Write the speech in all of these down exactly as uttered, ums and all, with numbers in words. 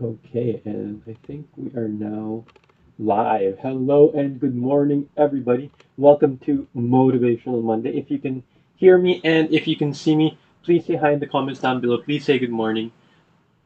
Okay, and I think we are now live. Hello and good morning, everybody. Welcome to Motivational Monday. If you can hear me and if you can see me, please say hi in the comments down below. Please say good morning.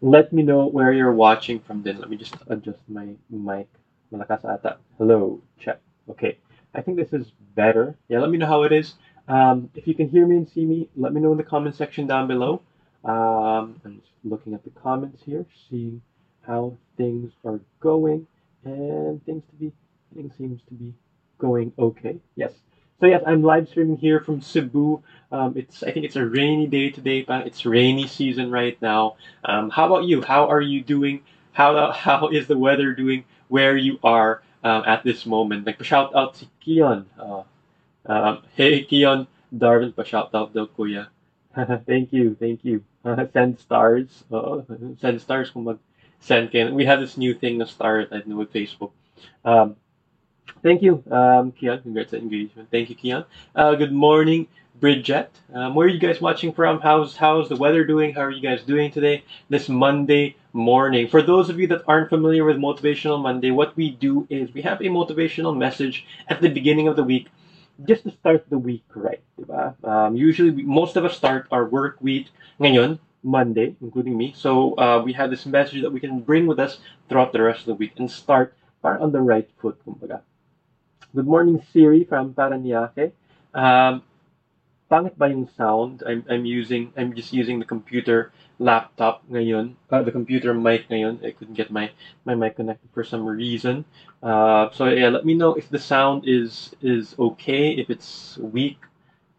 Let me know where you're watching from then. Let me just adjust my mic. Malakas ata. Hello, check. Okay, I think this is better. Yeah, let me know how it is. Um, if you can hear me and see me, let me know in the comment section down below. Um, I'm just looking at the comments here, seeing how things are going, and things to be things seems to be going okay. Yes. So yes, I'm live streaming here from Cebu. Um, it's I think it's a rainy day today, but it's rainy season right now. Um, how about you? How are you doing? How how is the weather doing where you are um, at this moment? Like, shout out to Kion. Uh, um, hey Kion, Darwin, pa shout out daw kuya. Thank you, thank you. Uh, send stars. Uh, send stars kung mag send kayo. We have this new thing to start at with Facebook. Um, thank you, um, Kian. Congrats on engagement. Thank you, Kian. Uh, good morning, Bridget. Um, where are you guys watching from? How's how's the weather doing? How are you guys doing today? This Monday morning. For those of you that aren't familiar with Motivational Monday, what we do is we have a motivational message at the beginning of the week, just to start the week right, diba? Um, usually, we, most of us start our work week ngayon, Monday, including me. So uh, we have this message that we can bring with us throughout the rest of the week and start parang on the right foot, kumbaga. Good morning, Siri from Paranaque. Um, pangit ba yung sound? I'm I'm using I'm just using the computer laptop ngayon, uh, the computer mic ngayon. I couldn't get my my mic connected for some reason. Uh, so yeah, let me know if the sound is is okay, if it's weak,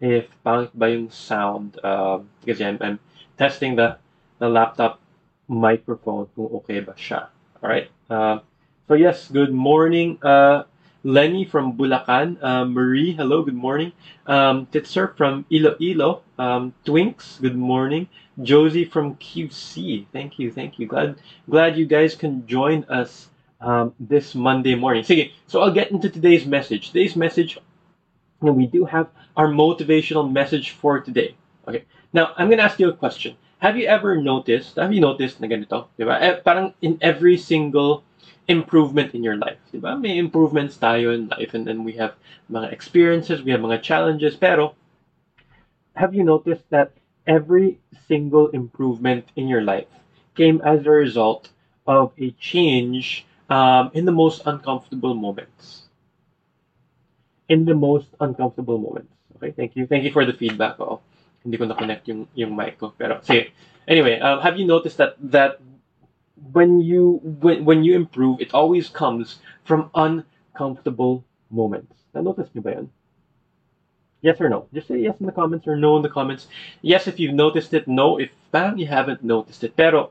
if pangit ba yung sound. Uh, because yeah, I'm, I'm testing the the laptop microphone kung okay ba siya. All right. Uh, so yes, good morning, uh, Lenny from Bulacan. Uh, Marie, hello, good morning. Um, Titser from Iloilo. Um, Twinks, good morning. Josie from Q C. Thank you, thank you. Glad glad you guys can join us um, this Monday morning. Sige, so I'll get into today's message. Today's message, and we do have our motivational message for today. Okay, now I'm gonna ask you a question. Have you ever noticed? Have you noticed na ganito? Diba? Eh, parang in every single improvement in your life, diba? May improvements tayo in life, and then we have mga experiences, we have mga challenges. Pero have you noticed that every single improvement in your life came as a result of a change um, in the most uncomfortable moments? In the most uncomfortable moments. Okay, thank you. Thank you for the feedback. Oh, hindi ko na-connect yung, yung mic ko. Pero, sige. Anyway, um, have you noticed that that when you when, when you improve, it always comes from uncomfortable moments? Na-notice niyo ba yan? Yes or no? Just say yes in the comments or no in the comments. Yes if you've noticed it, no if parang you haven't noticed it. Pero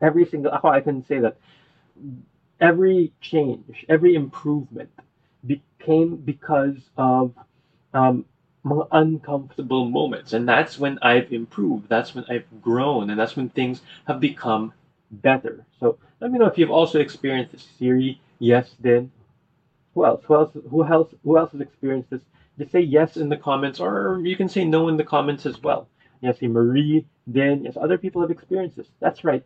every single, ako, I can say that every change, every improvement became because of um, mga uncomfortable moments. And that's when I've improved. That's when I've grown. And that's when things have become better. So let me know if you've also experienced this, Siri. Yes, then. Who else? Who else? Who else? Who else has experienced this? Just say yes in the comments, or you can say no in the comments as well. Yes, Marie, then, yes, other people have experienced this. That's right.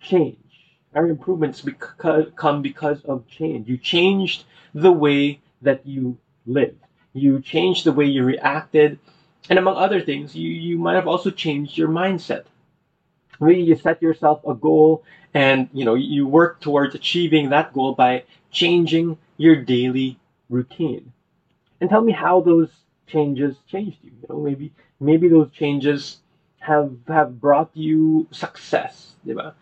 Change. Our improvements because, come because of change. You changed the way that you lived. You changed the way you reacted. And among other things, you, you might have also changed your mindset. Maybe you set yourself a goal and, you know, you work towards achieving that goal by changing your daily routine. And tell me how those changes changed you. You know, maybe maybe those changes have have brought you success, diba?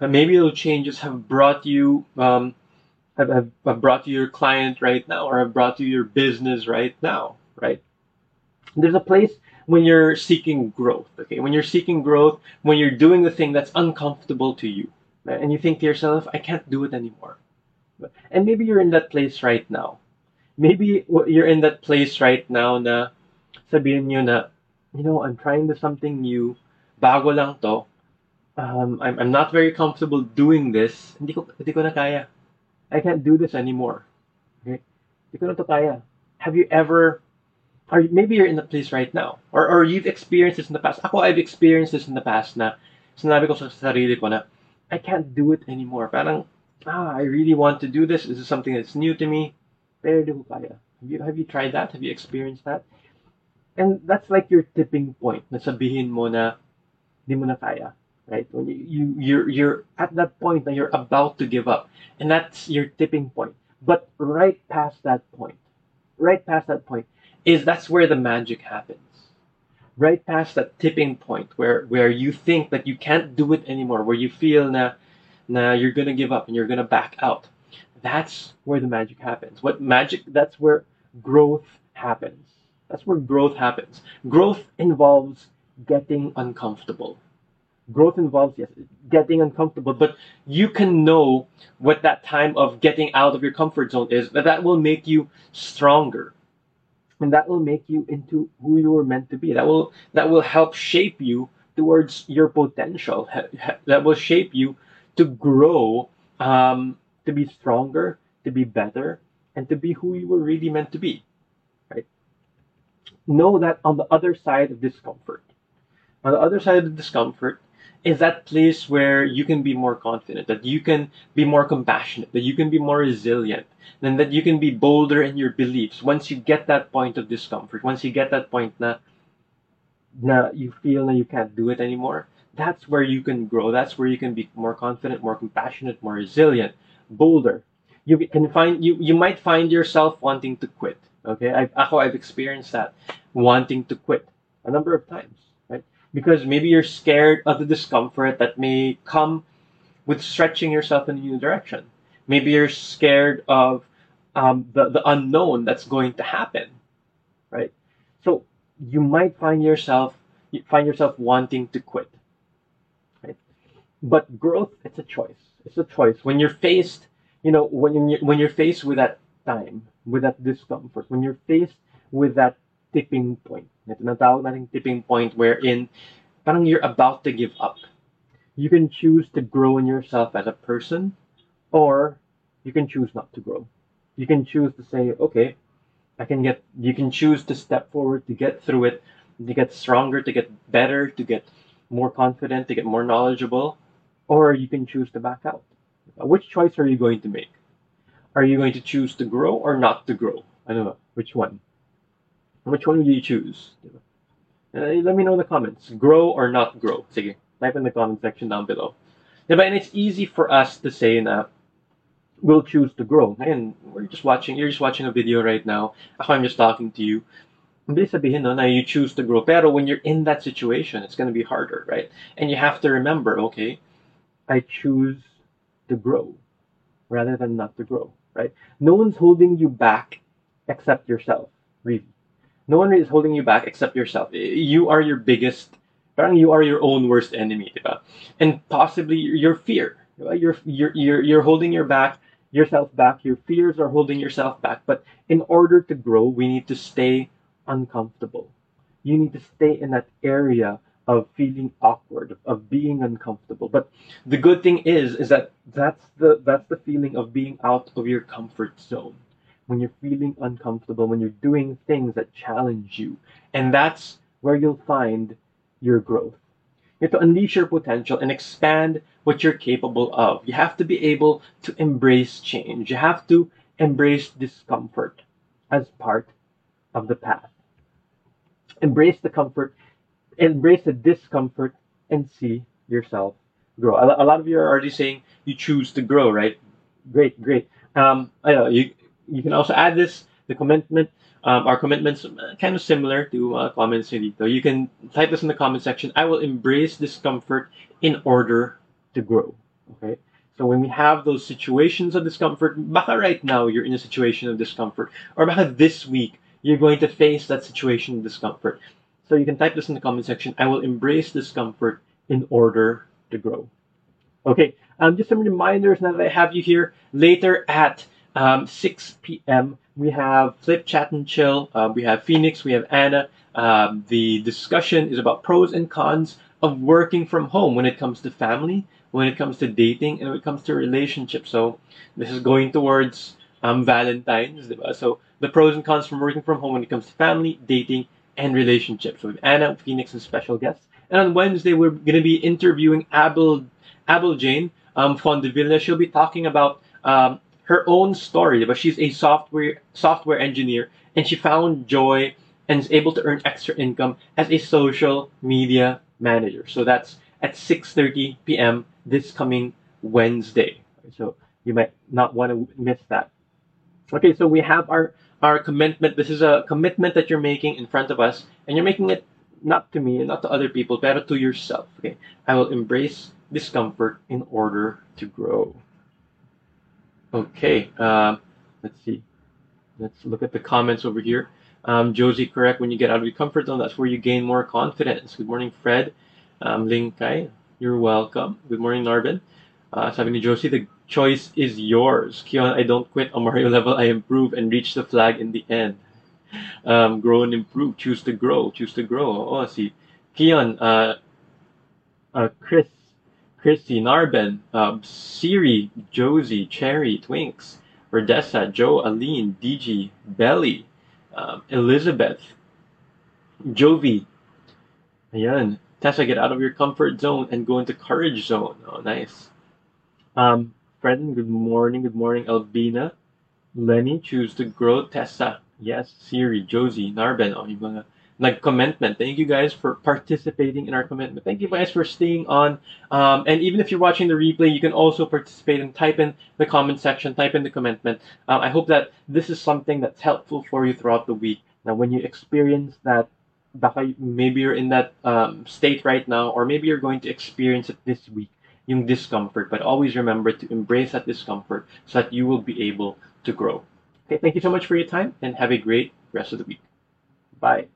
Maybe those changes have brought you um, have, have, have brought you your client right now, or have brought you your business right now, right? There's a place when you're seeking growth, okay? When you're seeking growth, when you're doing the thing that's uncomfortable to you, right? And you think to yourself, I can't do it anymore. And maybe you're in that place right now. Maybe you're in that place right now na sabihin nyo na, you know, I'm trying to something new, bago lang to, um, I'm, I'm not very comfortable doing this, hindi ko, hindi ko na kaya. I can't do this anymore, okay? Hindi ko na to kaya. Have you ever, or maybe you're in that place right now, or, or you've experienced this in the past. Ako, I've experienced this in the past na, sinabi ko sa sarili ko na, I can't do it anymore. Parang, ah, I really want to do this. This is something that's new to me. Pero di ko kaya. Have you, have you tried that? Have you experienced that? And that's like your tipping point. Nasabihin mo na, di mo na kaya. Right? When you, you, you're, you're at that point that you're about to give up. And that's your tipping point. But right past that point, right past that point, is that's where the magic happens. Right past that tipping point where, where you think that you can't do it anymore, where you feel na, na you're going to give up and you're going to back out. That's where the magic happens. What magic? That's where growth happens. That's where growth happens. Growth involves getting uncomfortable. Growth involves, yes, getting uncomfortable, but you can know what that time of getting out of your comfort zone is, but that will make you stronger. And that will make you into who you were meant to be. That will, that will help shape you towards your potential. That will shape you to grow, um, to be stronger, to be better, and to be who you were really meant to be. Right? Know that on the other side of discomfort, on the other side of discomfort, is that place where you can be more confident, that you can be more compassionate, that you can be more resilient, and that you can be bolder in your beliefs once you get that point of discomfort, once you get that point na, na you feel that you can't do it anymore. That's where you can grow. That's where you can be more confident, more compassionate, more resilient, bolder. You can find, you, you might find yourself wanting to quit. Okay, I've, I've experienced that, wanting to quit a number of times. Because maybe you're scared of the discomfort that may come with stretching yourself in a new direction. Maybe you're scared of um, the, the unknown that's going to happen, right? So you might find yourself you find yourself wanting to quit, right? But growth, it's a choice. It's a choice. When you're faced, you know, when you're, when you're faced with that time, with that discomfort, when you're faced with that tipping point. Ito na tawag nating tipping point wherein parang you're about to give up. You can choose to grow in yourself as a person, or you can choose not to grow. You can choose to say, okay, I can get, you can choose to step forward, to get through it, to get stronger, to get better, to get more confident, to get more knowledgeable, or you can choose to back out. Which choice are you going to make? Are you going to choose to grow or not to grow? I don't know. Which one? Which one would you choose? Uh, let me know in the comments. Grow or not grow? Sige, type in the comment section down below. Diba? And it's easy for us to say na we'll choose to grow. Ngayon, we're just watching, you're just watching a video right now. Ako, I'm just talking to you. Hindi sabihin no, na you choose to grow. Pero when you're in that situation, it's going to be harder, right? And you have to remember, okay, I choose to grow rather than not to grow, right? No one's holding you back except yourself, really. No one is holding you back except yourself. You are your biggest, you are your own worst enemy, diba? And possibly your fear. You're, you're, you're, you're holding your back, yourself back. Your fears are holding yourself back. But in order to grow, we need to stay uncomfortable. You need to stay in that area of feeling awkward, of being uncomfortable. But the good thing is, is that that's the, that's the feeling of being out of your comfort zone. When you're feeling uncomfortable, when you're doing things that challenge you. And that's where you'll find your growth. You have to unleash your potential and expand what you're capable of. You have to be able to embrace change. You have to embrace discomfort as part of the path. Embrace the comfort, embrace the discomfort, and see yourself grow. A lot of you are already saying you choose to grow, right? Great, great. Um, I know you. You can also add this, the commitment, um, our commitments kind of similar to uh, comments in dito. You can type this in the comment section. I will embrace discomfort in order to grow. Okay. So when we have those situations of discomfort, baka right now you're in a situation of discomfort, or baka this week you're going to face that situation of discomfort. So you can type this in the comment section. I will embrace discomfort in order to grow. Okay. Um, just some reminders now that I have you here later at Um, six p m we have Flip, Chat, and Chill. Uh, we have Phoenix. We have Anna. Um, the discussion is about pros and cons of working from home when it comes to family, when it comes to dating, and when it comes to relationships. So this is going towards um, Valentine's. So the pros and cons from working from home when it comes to family, dating, and relationships. So we have Anna, Phoenix, and special guests. And on Wednesday, we're going to be interviewing Abel, Abeljane um, Fondevilla, she'll be talking about um, her own story. But she's a software software engineer, and she found joy and is able to earn extra income as a social media manager. So that's at six thirty p m this coming Wednesday. So you might not want to miss that. Okay, so we have our, our commitment. This is a commitment that you're making in front of us, and you're making it not to me and not to other people, but to yourself. Okay, I will embrace discomfort in order to grow. Okay, um, let's see. Let's look at the comments over here. Um, Josie, correct. When you get out of your comfort zone, that's where you gain more confidence. Good morning, Fred. Um, Ling Kai, you're welcome. Good morning, Narvin. Uh, sabi ni Josie, the choice is yours. Kion, I don't quit. On Mario level, I improve and reach the flag in the end. Um, grow and improve. Choose to grow. Choose to grow. Oh, see. Kion, uh, uh, Chris, Christy, Narben, uh, Siri, Josie, Cherry, Twinks, Verdessa, Joe, Aline, D G, Belly, um, Elizabeth, Jovi. Ayan. Tessa, get out of your comfort zone and go into courage zone. Oh, nice. Um, Fredden, good morning. Good morning, Albina. Lenny, choose to grow. Tessa, yes. Siri, Josie, Narben. Oh, yung mga nag-commitment. Thank you guys for participating in our commitment. Thank you guys for staying on. Um, and even if you're watching the replay, you can also participate and type in the comment section, type in the commitment. Um, I hope that this is something that's helpful for you throughout the week. Now, when you experience that, maybe you're in that um, state right now, or maybe you're going to experience it this week, yung discomfort. But always remember to embrace that discomfort so that you will be able to grow. Okay, thank you so much for your time, and have a great rest of the week. Bye.